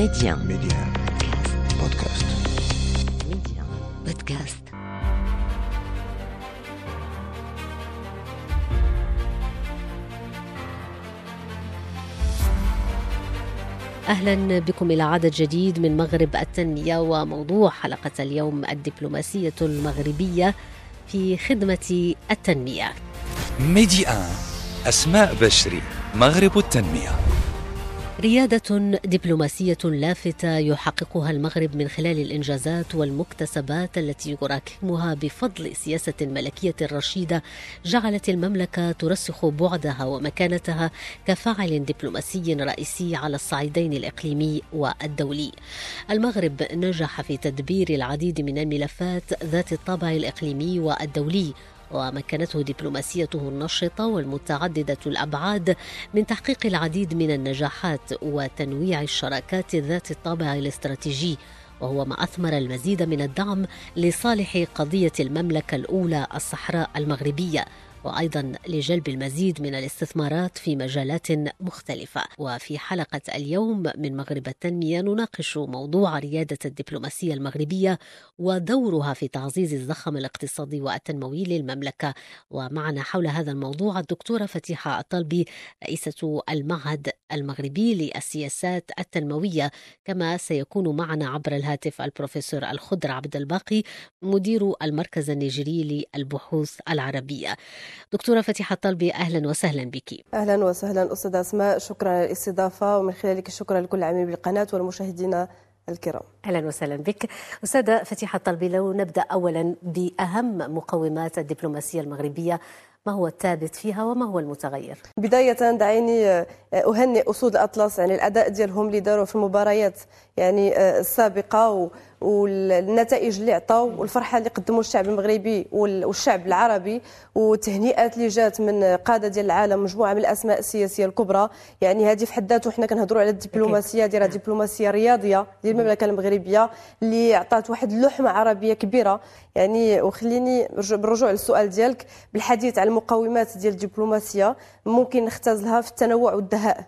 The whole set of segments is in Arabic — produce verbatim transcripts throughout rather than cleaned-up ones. ميديان ميديان بودكاست ميديان بودكاست. أهلا بكم إلى عدد جديد من مغرب التنمية، وموضوع حلقة اليوم الدبلوماسية المغربية في خدمة التنمية. ميديان، أسماء بشري، مغرب التنمية. ريادة دبلوماسية لافتة يحققها المغرب من خلال الإنجازات والمكتسبات التي يراكمها بفضل سياسة ملكية رشيدة جعلت المملكة ترسخ بعدها ومكانتها كفاعل دبلوماسي رئيسي على الصعيدين الإقليمي والدولي. المغرب نجح في تدبير العديد من الملفات ذات الطابع الإقليمي والدولي، ومكنته دبلوماسيته النشطة والمتعددة الأبعاد من تحقيق العديد من النجاحات وتنويع الشراكات ذات الطابع الاستراتيجي، وهو ما أثمر المزيد من الدعم لصالح قضية المملكة الأولى الصحراء المغربية، وأيضا لجلب المزيد من الاستثمارات في مجالات مختلفة. وفي حلقة اليوم من مغرب التنمية نناقش موضوع ريادة الدبلوماسية المغربية ودورها في تعزيز الزخم الاقتصادي والتنموي للمملكة، ومعنا حول هذا الموضوع الدكتورة فتيحة الطالبي، رئيسة المعهد المغربي للسياسات التنموية، كما سيكون معنا عبر الهاتف البروفيسور الخضر عبد الباقي، مدير المركز النيجيري للبحوث العربية. دكتورة فتيحة الطالبي، أهلا وسهلا بك. أهلا وسهلا أستاذ أسماء، شكرا على الاستضافة، ومن خلالك شكرا لكل عامل بالقناة والمشاهدين الكرام. أهلا وسهلا بك أستاذة فتيحة الطالبي. لو نبدأ أولا بأهم مقومات الدبلوماسية المغربية، ما هو الثابت فيها وما هو المتغير؟ بداية دعيني أهنئ أسود الأطلس يعني الأداء ديالهم اللي داروا في المباريات يعني السابقة، والنتائج اللي عطاو، والفرحة اللي قدموا الشعب المغربي والشعب العربي، والتهنئات اللي جات من قادة ديال العالم، مجموعة من الأسماء السياسية الكبرى. يعني هذه في حد ذاته، حنا كنهضروا على الدبلوماسية ديال الدبلوماسية الرياضية ديال المملكة المغربية اللي عطات واحد اللحمة عربية كبيرة. يعني وخليني بالرجوع للسؤال ديالك بالحديث على المقومات ديال الدبلوماسية، ممكن نختزلها في التنوع والدهاء.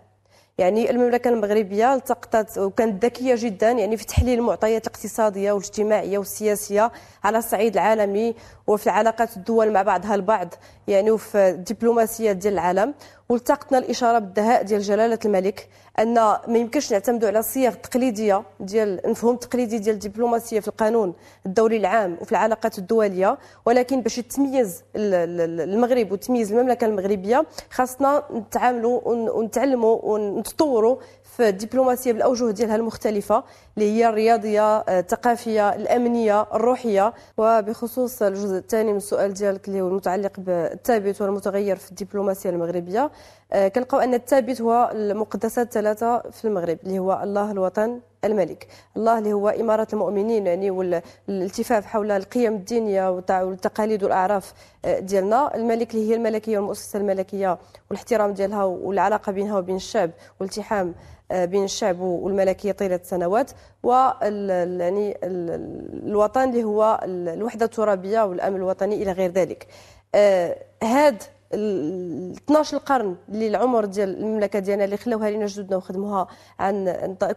يعني المملكة المغربية التقطت وكانت ذكية جدا يعني في تحليل المعطيات الاقتصادية والاجتماعية والسياسية على الصعيد العالمي، وفي علاقات الدول مع بعضها البعض يعني وفي الدبلوماسية ديال العالم. والتقطنا الإشارة بالدهاء ديال جلالة الملك أن ما يمكنش نعتمدوا على الصيغ التقليدية ديال المفهوم التقليدي ديال الدبلوماسية في القانون الدولي العام وفي العلاقات الدولية، ولكن باش تميز المغرب وتميز المملكة المغربية خاصنا نتعاملوا ونتعلموا ونتطوروا في الدبلوماسية بالأوجه ديالها المختلفة اللي هي الرياضية، الثقافية، الأمنية، الروحية. وبخصوص الجزء الثاني من السؤال ديالك اللي هو المتعلق بالثابت والمتغير في الدبلوماسية المغربية، كنلقاو أن الثابت هو المقدسات الثلاثة في المغرب اللي هو الله، الوطن، الملك. الله اللي هو إمارة المؤمنين يعني والالتفاف حول القيم الدينية والتقاليد والأعراف ديالنا. الملك اللي هي الملكية والمؤسسة الملكية والاحترام ديالها والعلاقة بينها وبين الشعب والالتحام بين الشعب والملكية طيلة السنوات. وال يعني الوطن اللي هو الوحدة الترابية والأمن الوطني إلى غير ذلك. هاد اثنا عشر القرن اللي العمر ديال المملكه ديالنا اللي خلاوها لينا جدودنا وخدموها عن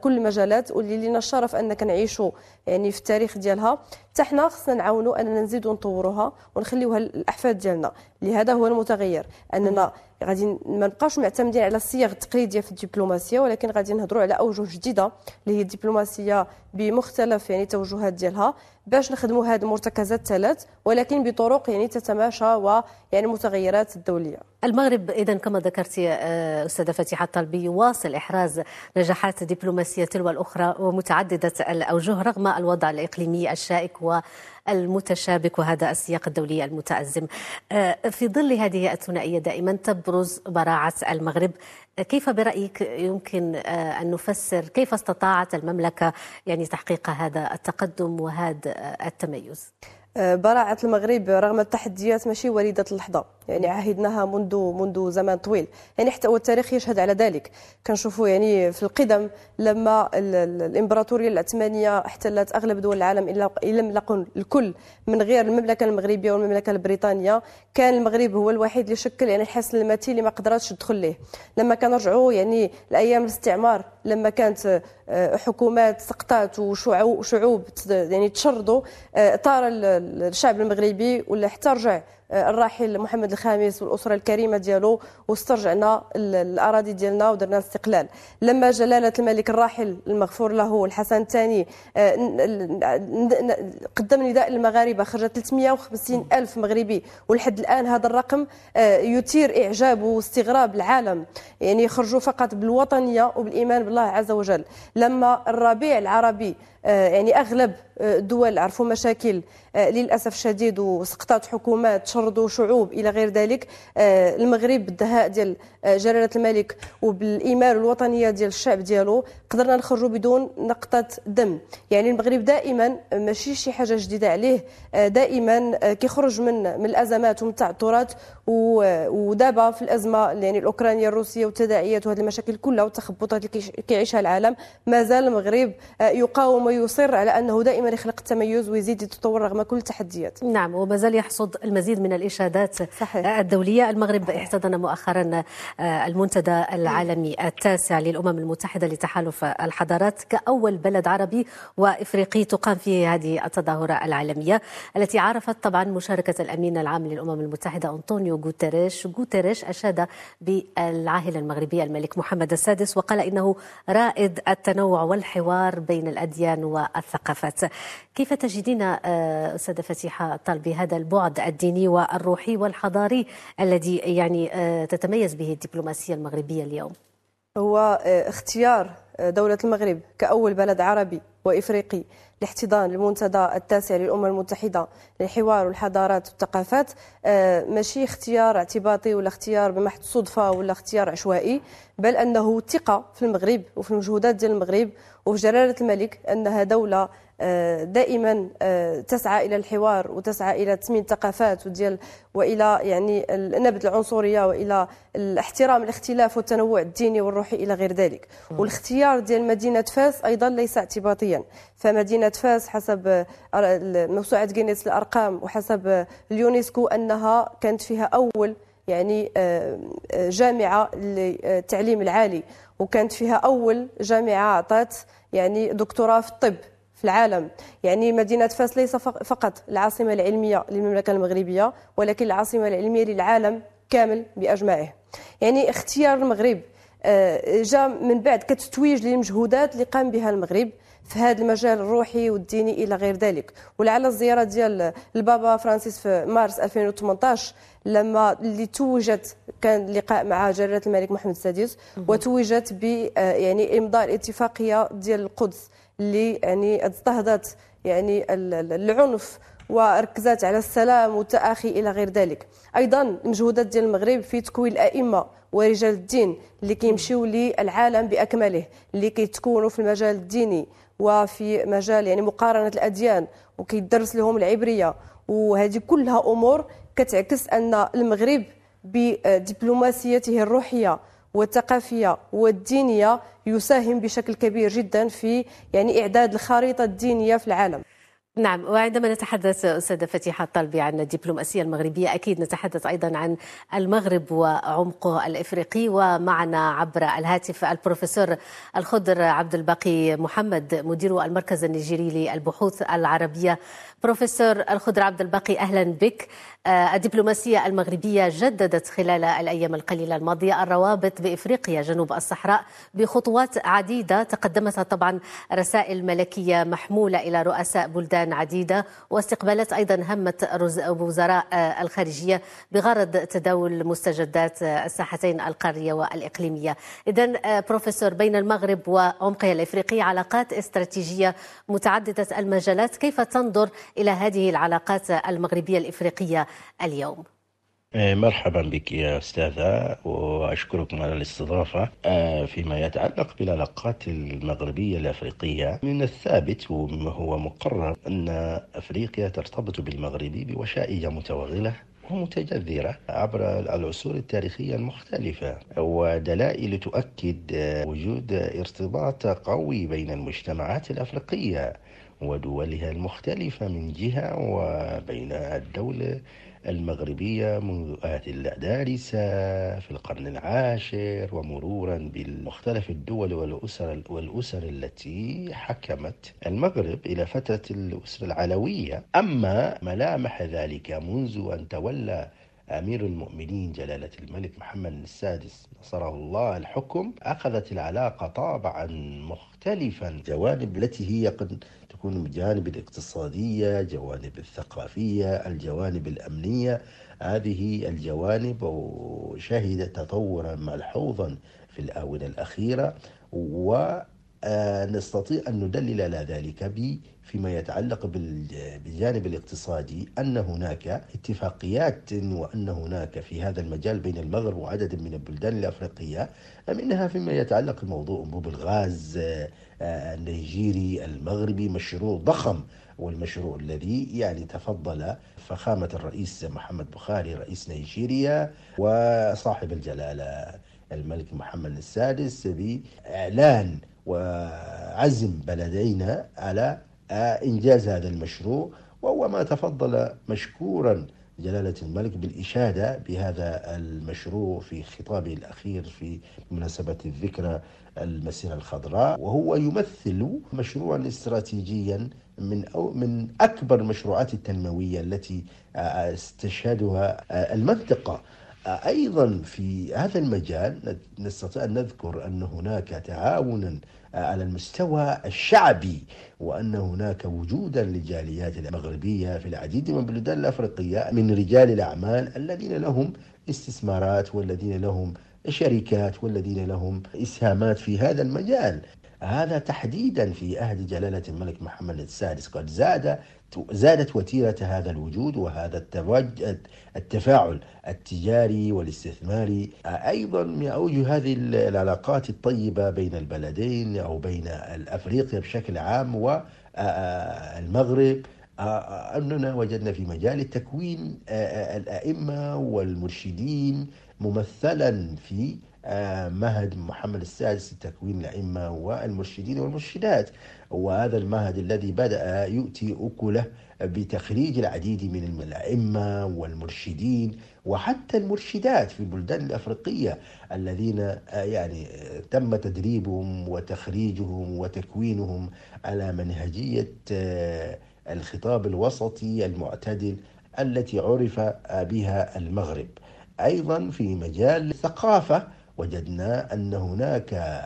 كل المجالات، واللي لينا الشرف ان كنعيشوا يعني في التاريخ ديالها، حتى حنا خصنا نعاونوا اننا نزيدوا نطوروها ونخليوها للاحفاد ديالنا. لهذا هو المتغير، اننا غادي ما نبقاوش معتمدين على الصيغ التقليديه في الدبلوماسيه، ولكن غادي نهضروا على اوجه جديده اللي هي الدبلوماسيه بمختلف يعني توجهات ديالها باش نخدموا هذه المرتكزات الثلاث، ولكن بطرق يعني تتماشى ويعني متغيرات الدوليه. المغرب إذا كما ذكرتي أستاذة فتيحة الطالبي يواصل إحراز نجاحات دبلوماسية تلو الأخرى ومتعددة الأوجه رغم الوضع الإقليمي الشائك والمتشابك وهذا السياق الدولي المتأزم. في ظل هذه الثنائية دائما تبرز براعة المغرب. كيف برأيك يمكن أن نفسر كيف استطاعت المملكة يعني تحقيق هذا التقدم وهذا التميز؟ براعة المغرب رغم التحديات ماشي وليدة اللحظة. يعني عهدناها منذ منذ زمان طويل، يعني حتى والتاريخ يشهد على ذلك. كنشوفوا يعني في القدم لما الامبراطوريه العثمانيه احتلت اغلب دول العالم الا لم لقن الكل من غير المملكه المغربيه والمملكه البريطانيه، كان المغرب هو الوحيد اللي شكل يعني الحصن المتين اللي ما قدراتش تدخل ليه. لما كنرجعوا يعني لايام الاستعمار لما كانت حكومات سقطات وشعوب يعني تشرضوا، طار الشعب المغربي ولا حتى رجع الراحل محمد الخامس والأسرة الكريمة ديالو واسترجعنا الأراضي ديالنا ودرنا الاستقلال. لما جلالة الملك الراحل المغفور له الحسن الثاني قدم نداء للمغاربة، خرج ثلاثمائة وخمسين ألف مغربي، ولحد الآن هذا الرقم يثير إعجاب واستغراب العالم، يعني خرجوا فقط بالوطنية وبالإيمان بالله عز وجل. لما الربيع العربي يعني أغلب الدول عرفوا مشاكل للأسف الشديد وسقطات حكومات شردوا شعوب إلى غير ذلك، المغرب بالدهاء ديال جلالة الملك وبالإيمان والوطنية ديال الشعب ديالو قدرنا نخرجوا بدون نقطة دم. يعني المغرب دائما ماشي شي حاجة جديدة عليه، دائما كيخرج من من الأزمات ومن التعثرات، ودابا في الأزمة يعني الأوكرانية الروسية والتداعيات وهذه المشاكل كلها والتخبطات اللي كيعيشها العالم، مازال المغرب يقاوم ويصر على أنه دائما يخلق التميز ويزيد يتطور رغم كل التحديات. نعم، ومازال يحصد المزيد من الإشادات صحيح. الدولية. المغرب احتضن مؤخرا المنتدى العالمي التاسع للأمم المتحدة لتحالف الحضارات كأول بلد عربي وإفريقي تقام فيه هذه التظاهرة العالمية التي عرفت طبعا مشاركة الأمين العام للأمم المتحدة أنطونيو غوتيريش. غوتيريش أشاد بالعاهل المغربي الملك محمد السادس وقال إنه رائد التنوع والحوار بين الأديان والثقافات. كيف تجدين أستاذة فتيحة الطالبي هذا البعد الديني والروحي والحضاري الذي يعني تتميز به الدبلوماسية المغربية اليوم؟ هو اختيار دولة المغرب كأول بلد عربي وإفريقي لاحتضان المنتدى التاسع للأمم المتحدة للحوار والحضارات والثقافات ماشي اختيار اعتباطي ولا اختيار بمحض صدفة ولا اختيار عشوائي، بل أنه ثقة في المغرب وفي المجهودات ديال المغرب وفي جلالة الملك أنها دولة دائما تسعى إلى الحوار وتسعى إلى تسمين الثقافات وديال وإلى يعني نبذ العنصرية وإلى احترام الاختلاف والتنوع الديني والروحي إلى غير ذلك. والاختيار ديال مدينة فاس أيضا ليس اعتباطيا، فمدينة فاس حسب موسوعة غينيس للأرقام وحسب اليونسكو أنها كانت فيها أول يعني جامعة للتعليم العالي، وكانت فيها أول جامعة عطات يعني دكتوراه في الطب في العالم. يعني مدينة فاس ليس فقط العاصمة العلمية للمملكة المغربية ولكن العاصمة العلمية للعالم كامل بأجمعه. يعني اختيار المغرب جاء من بعد كتتويج للمجهودات اللي قام بها المغرب في هذا المجال الروحي والديني إلى غير ذلك. ولعل الزيارة ديال البابا فرانسيس في مارس ألفين وثمانية عشر لما اللي توجت كان لقاء مع جلالة الملك محمد السادس وتوجت ب يعني إمضاء الاتفاقية ديال القدس اللي يعني استهدت يعني العنف وركزت على السلام والتآخي إلى غير ذلك. أيضا المجهودات ديال المغرب في تكوين الأئمة ورجال الدين اللي كيمشيو للعالم بأكمله، اللي كيتكونوا في المجال الديني وفي مجال يعني مقارنة الأديان وكيدرس لهم العبرية، وهذه كلها أمور كتعكس أن المغرب بدبلوماسيته الروحية والثقافية والدينية يساهم بشكل كبير جدا في يعني إعداد الخريطة الدينية في العالم. نعم، وعندما نتحدث أستاذة فتيحة الطالبي عن الدبلوماسية المغربية أكيد نتحدث أيضا عن المغرب وعمقه الإفريقي. ومعنا عبر الهاتف البروفيسور الخضر عبد الباقي محمد مدير المركز النيجيري للبحوث العربية. بروفيسور الخضر عبد الباقي أهلا بك. الدبلوماسية المغربية جددت خلال الأيام القليلة الماضية الروابط بإفريقيا جنوب الصحراء بخطوات عديدة تقدمتها طبعا رسائل ملكية محمولة إلى رؤساء بلدان عديدة واستقبلت أيضا همة وزراء الخارجية بغرض تداول مستجدات الساحتين القارية والإقليمية. إذن بروفيسور بين المغرب وعمقها الإفريقي علاقات استراتيجية متعددة المجالات، كيف تنظر إلى هذه العلاقات المغربية الإفريقية اليوم؟ مرحبا بك يا أستاذة وأشكركم على الاستضافة. فيما يتعلق بالعلاقات المغربية الأفريقية من الثابت وهو مقرر أن أفريقيا ترتبط بالمغرب بوشائية متوغلة ومتجذرة عبر العصور التاريخية المختلفة، ودلائل تؤكد وجود ارتباط قوي بين المجتمعات الأفريقية ودولها المختلفة من جهة، وبين الدولة المغربية منذ آت الأدارسة في القرن العاشر، ومرورا بمختلف الدول والأسر, والأسر التي حكمت المغرب إلى فترة الأسرة العلوية. أما ملامح ذلك منذ أن تولى أمير المؤمنين جلالة الملك محمد السادس نصره الله الحكم، أخذت العلاقة طابعا مختلفا، جوانب التي هي قد تكون الجوانب الاقتصادية، جوانب الثقافية، الجوانب الأمنية، هذه الجوانب شهدت تطورا ملحوظا في الآونة الأخيرة، ونستطيع أن ندلل على ذلك ب فيما يتعلق بالجانب الاقتصادي، أن هناك اتفاقيات، وأن هناك في هذا المجال بين المغرب وعدد من البلدان الأفريقية، منها فيما يتعلق بموضوع أنبوب الغاز النيجيري المغربي، مشروع ضخم، والمشروع الذي يعني تفضل فخامة الرئيس محمد بخاري رئيس نيجيريا وصاحب الجلالة الملك محمد السادس بإعلان وعزم بلدينا على إنجاز هذا المشروع، وهو ما تفضل مشكورا جلالة الملك بالإشادة بهذا المشروع في خطابه الأخير في مناسبة الذكرى المسيرة الخضراء، وهو يمثل مشروعا استراتيجيا من أو من أكبر المشروعات التنموية التي استشهدها المنطقة. أيضا في هذا المجال نستطيع أن نذكر أن هناك تعاونا على المستوى الشعبي، وأن هناك وجودا للجاليات المغربية في العديد من البلدان الأفريقية من رجال الأعمال الذين لهم استثمارات، والذين لهم شركات، والذين لهم إسهامات في هذا المجال. هذا تحديدا في عهد جلالة الملك محمد السادس قد زاد زادت وتيرة هذا الوجود وهذا التفاعل التجاري والاستثماري. أيضا يعود هذه العلاقات الطيبة بين البلدين أو بين أفريقيا بشكل عام والمغرب، أننا وجدنا في مجال تكوين الأئمة والمرشدين ممثلا في معهد محمد السادس لتكوين الأئمة والمرشدين والمرشدات، وهذا المعهد الذي بدأ يؤتي أكله بتخريج العديد من الأئمة والمرشدين وحتى المرشدات في البلدان الأفريقية الذين يعني تم تدريبهم وتخريجهم وتكوينهم على منهجية الخطاب الوسطي المعتدل التي عرف بها المغرب. أيضا في مجال الثقافة وجدنا أن هناك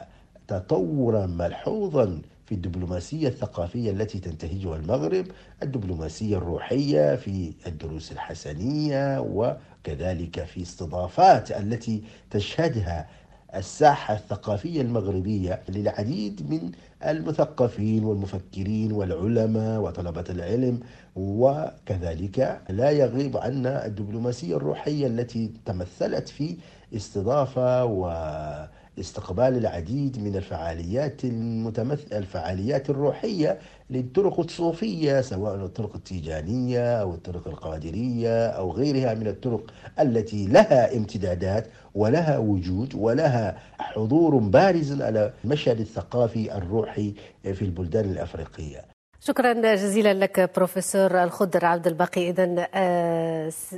تطورا ملحوظا في الدبلوماسية الثقافية التي تنتهجها المغرب، الدبلوماسية الروحية في الدروس الحسنية، وكذلك في استضافات التي تشهدها الساحة الثقافية المغربية للعديد من المثقفين والمفكرين والعلماء وطلبة العلم. وكذلك لا يغيب عنا الدبلوماسية الروحية التي تمثلت في استضافة واستقبال العديد من الفعاليات المتمثل الفعاليات الروحية للطرق الصوفية، سواء الطرق التيجانية أو الطرق القادرية أو غيرها من الطرق التي لها امتدادات ولها وجود ولها حضور بارز على المشهد الثقافي الروحي في البلدان الأفريقية. شكرا جزيلا لك بروفيسور الخضر عبد الباقي. إذن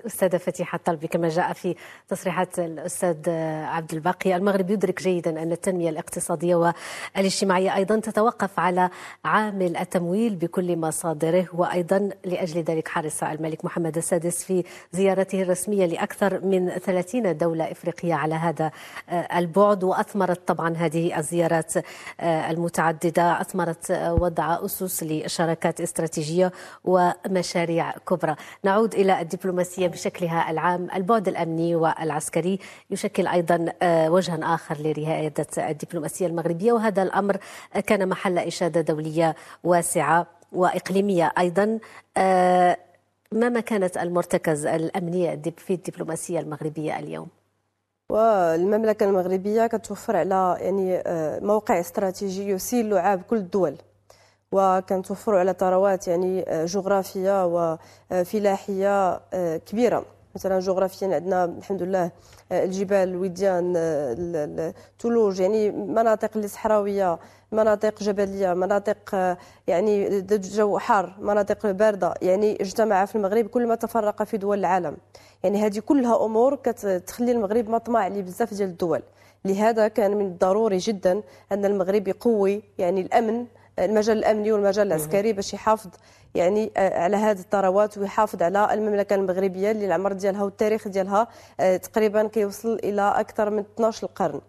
أستاذة فتيحة الطالبي، كما جاء في تصريحات الأستاذ عبد الباقي، المغرب يدرك جيدا أن التنمية الاقتصادية والاجتماعية أيضا تتوقف على عامل التمويل بكل مصادره، وأيضا لأجل ذلك حرص الملك محمد السادس في زيارته الرسمية لأكثر من ثلاثين دولة إفريقية على هذا البعد، وأثمرت طبعا هذه الزيارات المتعددة، أثمرت وضع أسس ل شراكات استراتيجية ومشاريع كبرى. نعود إلى الدبلوماسية بشكلها العام، البعد الأمني والعسكري يشكل أيضا وجها آخر لريادة الدبلوماسية المغربية، وهذا الأمر كان محل إشادة دولية واسعة وإقليمية أيضا. ما مكانة المرتكز الأمني في الدبلوماسية المغربية اليوم؟ والمملكة المغربية كتوفر على يعني موقع استراتيجي يسيل لعاب كل الدول، وكنتوفروا على ثروات يعني جغرافية وفلاحية كبيرة مثلا جغرافيا عندنا الحمد لله الجبال، الوديان، الثلوج، يعني مناطق اللي صحراويه، مناطق جبليه، مناطق يعني جو حار، مناطق بارده، يعني اجتمع في المغرب كل ما تفرق في دول العالم. يعني هذه كلها امور كتخلي المغرب مطمع لبزاف ديال الدول، لهذا كان من الضروري جدا ان المغرب يقوي يعني الامن، المجال الامني والمجال العسكري باش يحافظ يعني على هذه الثروات ويحافظ على المملكه المغربيه اللي العمر ديالها والتاريخ ديالها تقريبا كيوصل الى اكثر من اثنا عشر القرن.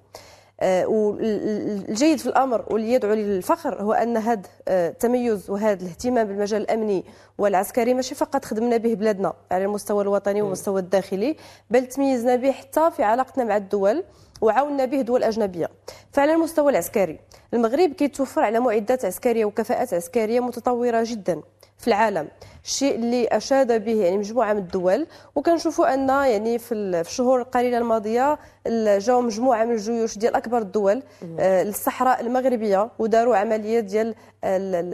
والجيد في الامر واللي يدعو للفخر هو ان هذا التميز وهذا الاهتمام بالمجال الامني والعسكري ماشي فقط خدمنا به بلادنا على المستوى الوطني والمستوى الداخلي، بل تميزنا به حتى في علاقتنا مع الدول وعاوننا به دول أجنبية. فعلى المستوى العسكري المغرب كيتوفر على معدات عسكرية وكفاءات عسكرية متطورة جدا في العالم، الشيء اللي أشاد به يعني مجموعة من الدول، وكنشوفوا أن يعني في الشهور القليلة الماضية جاو مجموعة من الجيوش ديال أكبر الدول للصحراء المغربية وداروا عملية ديال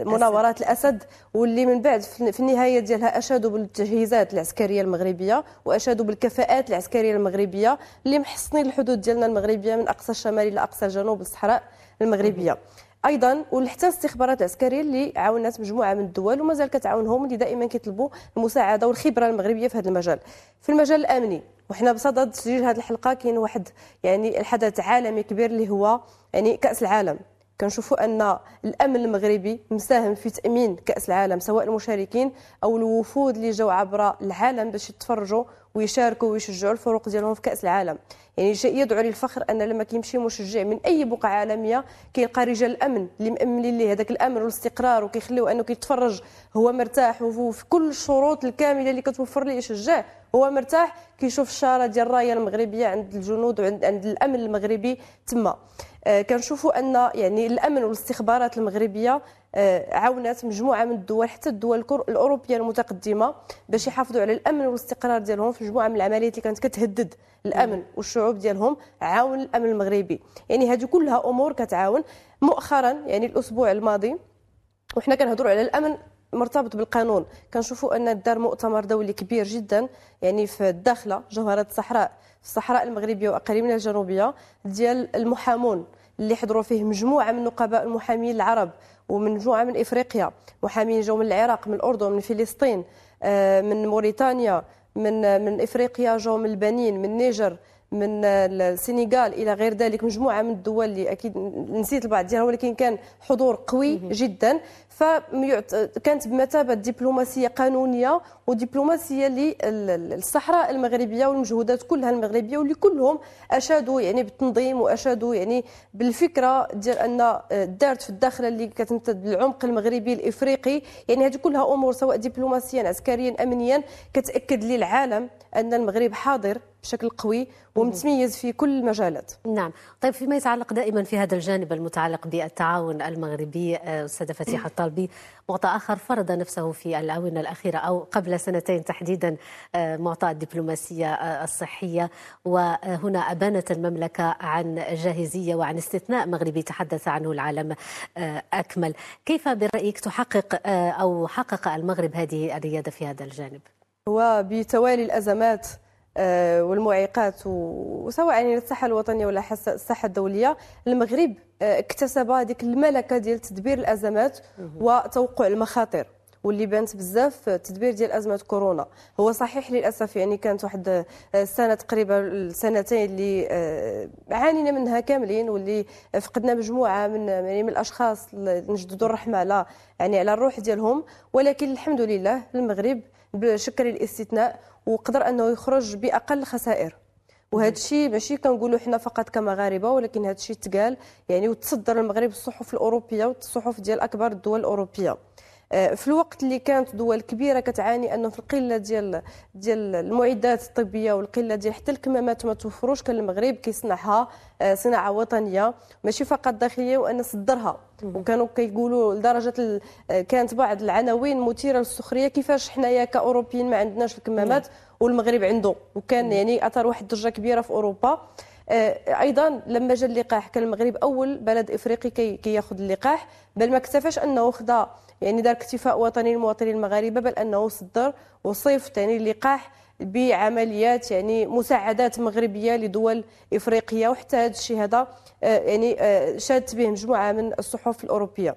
مناورات الأسد، واللي من بعد في النهاية ديالها أشادوا بالتجهيزات العسكرية المغربية وأشادوا بالكفاءات العسكرية المغربية اللي محصنين الحدود ديالنا المغربية من أقصى الشمال إلى أقصى الجنوب الصحراء المغربية. ايضا وحتى الاستخبارات العسكريه اللي عاونت مجموعه من الدول ومازال كتعاونهم، اللي دائما كيطلبوا المساعده والخبره المغربيه في هذا المجال. في المجال الامني وحنا بصدد تسجيل هذه الحلقه كاين واحد يعني الحدث عالمي كبير اللي هو يعني كاس العالم، كنشوفوا ان الامن المغربي مساهم في تامين كاس العالم، سواء المشاركين او الوفود اللي جاوا عبر العالم باش يتفرجوا ويشاركوا ويشجعوا الفرق ديالهم في كاس العالم. يعني شيء يدعو للفخر ان لما كيمشي مشجع من اي بقعه عالميه كيلقى رجال الامن اللي مامنين ليه هذاك الامن والاستقرار وكيخليوه انه كيتفرج هو مرتاح، وفي كل الشروط الكامله اللي كتوفر ليه شجاع هو مرتاح، كيشوف الشاره ديال الرايه المغربيه عند الجنود وعند عند الامن المغربي تما. آه كنشوفوا ان يعني الامن والاستخبارات المغربيه آه عاونت مجموعه من الدول حتى الدول الاوروبيه المتقدمه باش يحافظوا على الامن والاستقرار ديالهم في مجموعه من العمليات اللي كانت كتهدد الامن والشعوب ديالهم، عاون الامن المغربي. يعني هذه كلها امور كتعاون. مؤخرا يعني الاسبوع الماضي وحنا كنهضروا على الامن مرتبط بالقانون، كنشوفوا ان دار مؤتمر دولي كبير جدا يعني في الداخله جوهره الصحراء في الصحراء المغربيه واقاليمنا الجنوبيه ديال المحامون اللي حضروا فيه مجموعه من نقباء المحامين العرب ومن مجموعه من افريقيا، محامين جاوا من العراق، من الاردن، من فلسطين، من موريتانيا، من من افريقيا جاوا من البنين، من النيجر، من السنغال الى غير ذلك، مجموعه من الدول اللي اكيد نسيت البعض ديالها، ولكن كان حضور قوي جدا. فكانت بمثابه دبلوماسيه قانونيه ودبلوماسيه للصحراء المغربيه والمجهودات كلها المغربيه، واللي كلهم اشادوا يعني بالتنظيم واشادوا يعني بالفكره ديال ان دارت في الداخله اللي كتمتد بالعمق المغربي الافريقي. يعني هذه كلها امور سواء دبلوماسيا عسكريا امنيا كتاكد للعالم ان المغرب حاضر بشكل قوي ومتميز في كل المجالات. نعم. طيب فيما يتعلق دائما في هذا الجانب المتعلق بالتعاون المغربي، أستاذة فتيحة الطالبي، معطى آخر فرض نفسه في الآونة الأخيرة أو قبل سنتين تحديدا، معطى الدبلوماسية الصحية، وهنا أبانت المملكة عن جاهزية وعن استثناء مغربي تحدث عنه العالم أكمل. كيف برأيك تحقق أو حقق المغرب هذه الريادة في هذا الجانب؟ هو بتوالي الأزمات والمعيقات وسواء يعني الساحه الوطنيه ولا الساحه الدوليه، المغرب اكتسب هذيك الملكه ديال تدبير الازمات وتوقع المخاطر، واللي بانت بزاف التدبير ديال ازمه كورونا. هو صحيح للاسف يعني كانت واحد السنه تقريبا سنتين اللي عانينا منها كاملين، واللي فقدنا مجموعه من يعني من الاشخاص اللي نجددوا الرحمه على يعني على الروح ديالهم، ولكن الحمد لله المغرب بشكل الاستثناء وقدر انه يخرج باقل خسائر. وهذا الشيء ماشي كنقولوا حنا فقط كمغاربه، ولكن هذا الشيء تقال يعني وتصدر المغرب الصحف الاوروبيه والصحف ديال اكبر الدول الاوروبيه في الوقت اللي كانت دول كبيره كتعاني انه في القله ديال ديال المعدات الطبيه والقله ديال حتى الكمامات ما توفروش، كان المغرب كيصنعها صناعه وطنيه ماشي فقط داخليه، وان صدرها. وكانوا كيقولوا لدرجه كانت بعض العناوين مثيره للسخريه، كيفاش حنايا كاوروبيين ما عندناش الكمامات والمغرب عنده، وكان يعني اثر واحد الضجه كبيره في اوروبا. ايضا لما جا اللقاح كان المغرب اول بلد افريقي كي كياخذ اللقاح، بل ما اكتفاش انه خدا يعني دار اكتفاء وطني للمواطنين المغاربه، بل انه صدر وصيف ثاني اللقاح بعمليات يعني مساعدات مغربية لدول إفريقية، وحتى هذا الشيء هذا يعني شادت به مجموعة من الصحف الأوروبية.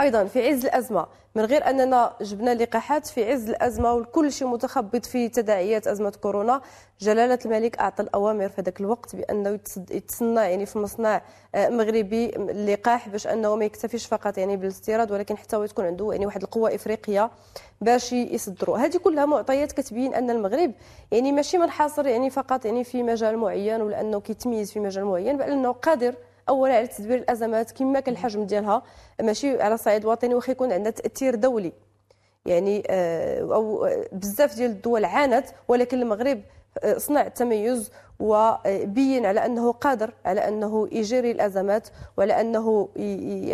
أيضا في عز الأزمة، من غير أننا جبنا لقاحات في عز الأزمة والكل شيء متخبط في تداعيات أزمة كورونا، جلالة الملك أعطى الأوامر في ذاك الوقت بأنه يتصنع يعني في مصنع مغربي اللقاح، باش أنه ما يكتفيش فقط يعني بالاستيراد، ولكن حتى تكون عنده يعني واحد القوة إفريقية باش يصدروا. هذه كلها معطيات كتبين أن المغرب يعني ماشي منحصر يعني فقط يعني في مجال معين، ولا أنه كيتميز في مجال معين، بل أنه قادر اولا على تدبير الازمات كما كان الحجم ديالها، ماشي على الصعيد الوطني، واخا يكون عندها تاثير دولي يعني او بزاف ديال الدول عانت، ولكن المغرب صنع التميز وبين على انه قادر على انه يجري الازمات، وعلى انه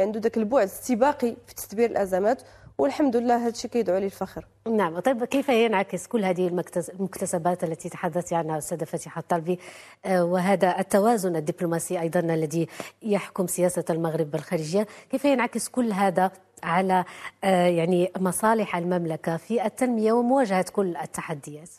عنده ذاك البعد استباقي في تدبير الازمات، والحمد لله هذا الشيء كيدعو لي الفخر. نعم، طيب كيف ينعكس كل هذه المكتسبات التي تحدثت عنها السيدة فتيحة الطالبي وهذا التوازن الدبلوماسي أيضا الذي يحكم سياسة المغرب بالخارجية، كيف ينعكس كل هذا على يعني مصالح المملكة في التنمية ومواجهة كل التحديات؟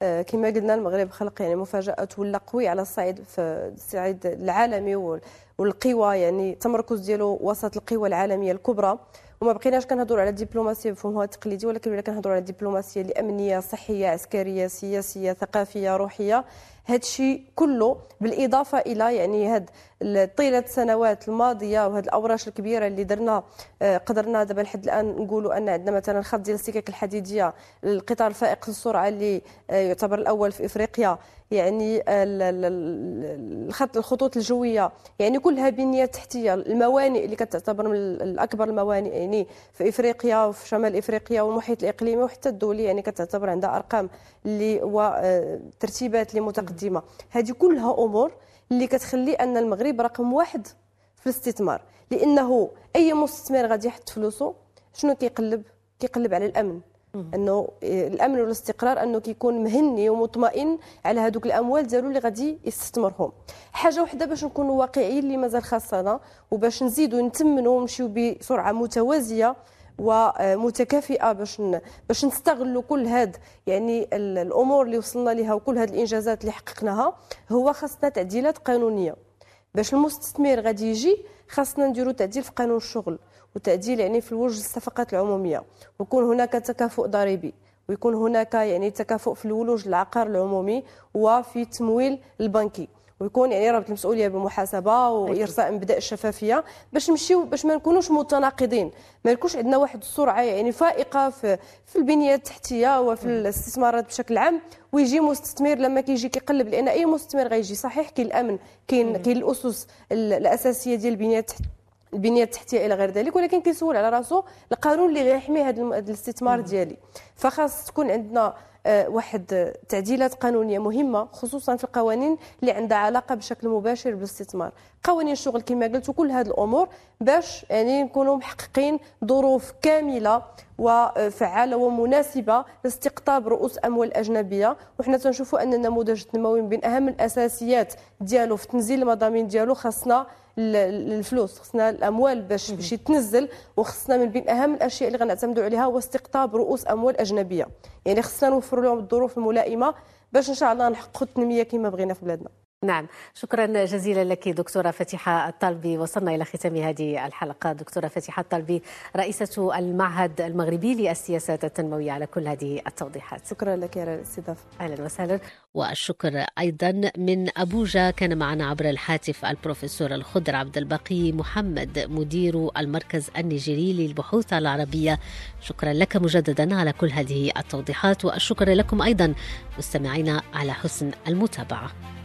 كما قلنا المغرب خلق يعني مفاجأة ولا قوي على الصعيد في الصعيد العالمي، والقوى يعني التمركز ديالو وسط القوى العالمية الكبرى، وما بقيناش كنهضروا على الدبلوماسيه بفهمها التقليدي، ولكن ولا كنهضروا على الدبلوماسيه الامنيه، صحيه، عسكريه، سياسيه، ثقافيه، روحيه، هذا الشيء كله بالاضافه الى يعني هاد طيله السنوات الماضيه وهاد الاوراش الكبيره اللي درنا قدرنا دابا لحد الان نقولوا ان عندنا مثلا خط ديال السكك الحديديه، القطار الفائق السرعه اللي يعتبر الاول في افريقيا، يعني الخط الخطوط الجويه، يعني كلها بنيه تحتيه، الموانئ اللي كتعتبر من الاكبر الموانئ يعني في افريقيا وفي شمال افريقيا والمحيط الاقليمي وحتى الدولي، يعني كتعتبر عندها ارقام اللي وترتيبات اللي متقدمه. هذه كلها امور اللي كتخلي ان المغرب رقم واحد في الاستثمار، لانه اي مستثمر غادي يحط فلوسه شنو كيقلب؟ كيقلب على الامن، انه الامن والاستقرار، انه كيكون مهني ومطمئن على هذوك الاموال ديالو اللي غادي يستثمرهم. حاجه وحده باش نكونوا واقعيين اللي مازال خاصنا، وباش نزيدوا نتمنوا ونمشيو بسرعه متوازيه ومتكافئه، باش باش نستغلوا كل هاد يعني الامور اللي وصلنا لها وكل هاد الانجازات اللي حققناها، هو خاصنا تعديلات قانونيه. باش المستثمر غادي يجي خاصنا نديروا تعديل في قانون الشغل، وتعديل يعني في الوجه الصفقات العموميه، ويكون هناك تكافؤ ضريبي، ويكون هناك يعني تكافؤ في الولوج العقار العمومي وفي التمويل البنكي، ويكون يعني ربط المسؤوليه بالمحاسبه وارساء مبدا الشفافيه، باش نمشيو باش ما نكونوش متناقضين، ما نكونش عندنا واحد السرعه يعني فائقه في في البنيه التحتيه وفي الاستثمارات بشكل عام، ويجي مستثمر لما كيجي كيقلب، لان اي مستثمر غيجي صحيح كاين الامن، كاين كاين الاسس الاساسيه ديال البنيه التحتيه البنيه التحتيه الى غير ذلك، ولكن كيسول على راسو القانون اللي غيحمي هذا الاستثمار ديالي. فخاص تكون عندنا واحد تعديلات قانونيه مهمه، خصوصا في القوانين اللي عندها علاقه بشكل مباشر بالاستثمار، قوانين الشغل كما قلت، وكل هذه الامور، باش يعني نكونوا محققين ظروف كامله وفعاله ومناسبه لاستقطاب رؤوس اموال اجنبيه. وحنا تنشوفوا ان النموذج التنموي من اهم الاساسيات ديالو في تنزيل المضامين ديالو خاصنا الفلوس، خصنا الاموال باش باش يتنزل، وخصنا من بين اهم الاشياء اللي غنعتمدوا عليها هو استقطاب رؤوس اموال اجنبيه، يعني خصنا نوفروا لهم الظروف الملائمه باش ان شاء الله نحققوا التنميه كما بغينا في بلادنا. نعم، شكرا جزيلا لك دكتورة فتيحة الطالبي. وصلنا إلى ختام هذه الحلقة. دكتورة فتيحة الطالبي رئيسة المعهد المغربي للسياسات التنموية، على كل هذه التوضيحات. شكرا لك على الاستضافة. أهلا وسهلا. والشكر أيضا من أبوجا. كان معنا عبر الهاتف البروفيسور الخضر عبد الباقي محمد، مدير المركز النيجيري للبحوث العربية. شكرا لك مجددا على كل هذه التوضيحات، والشكر لكم أيضا مستمعينا على حسن المتابعة.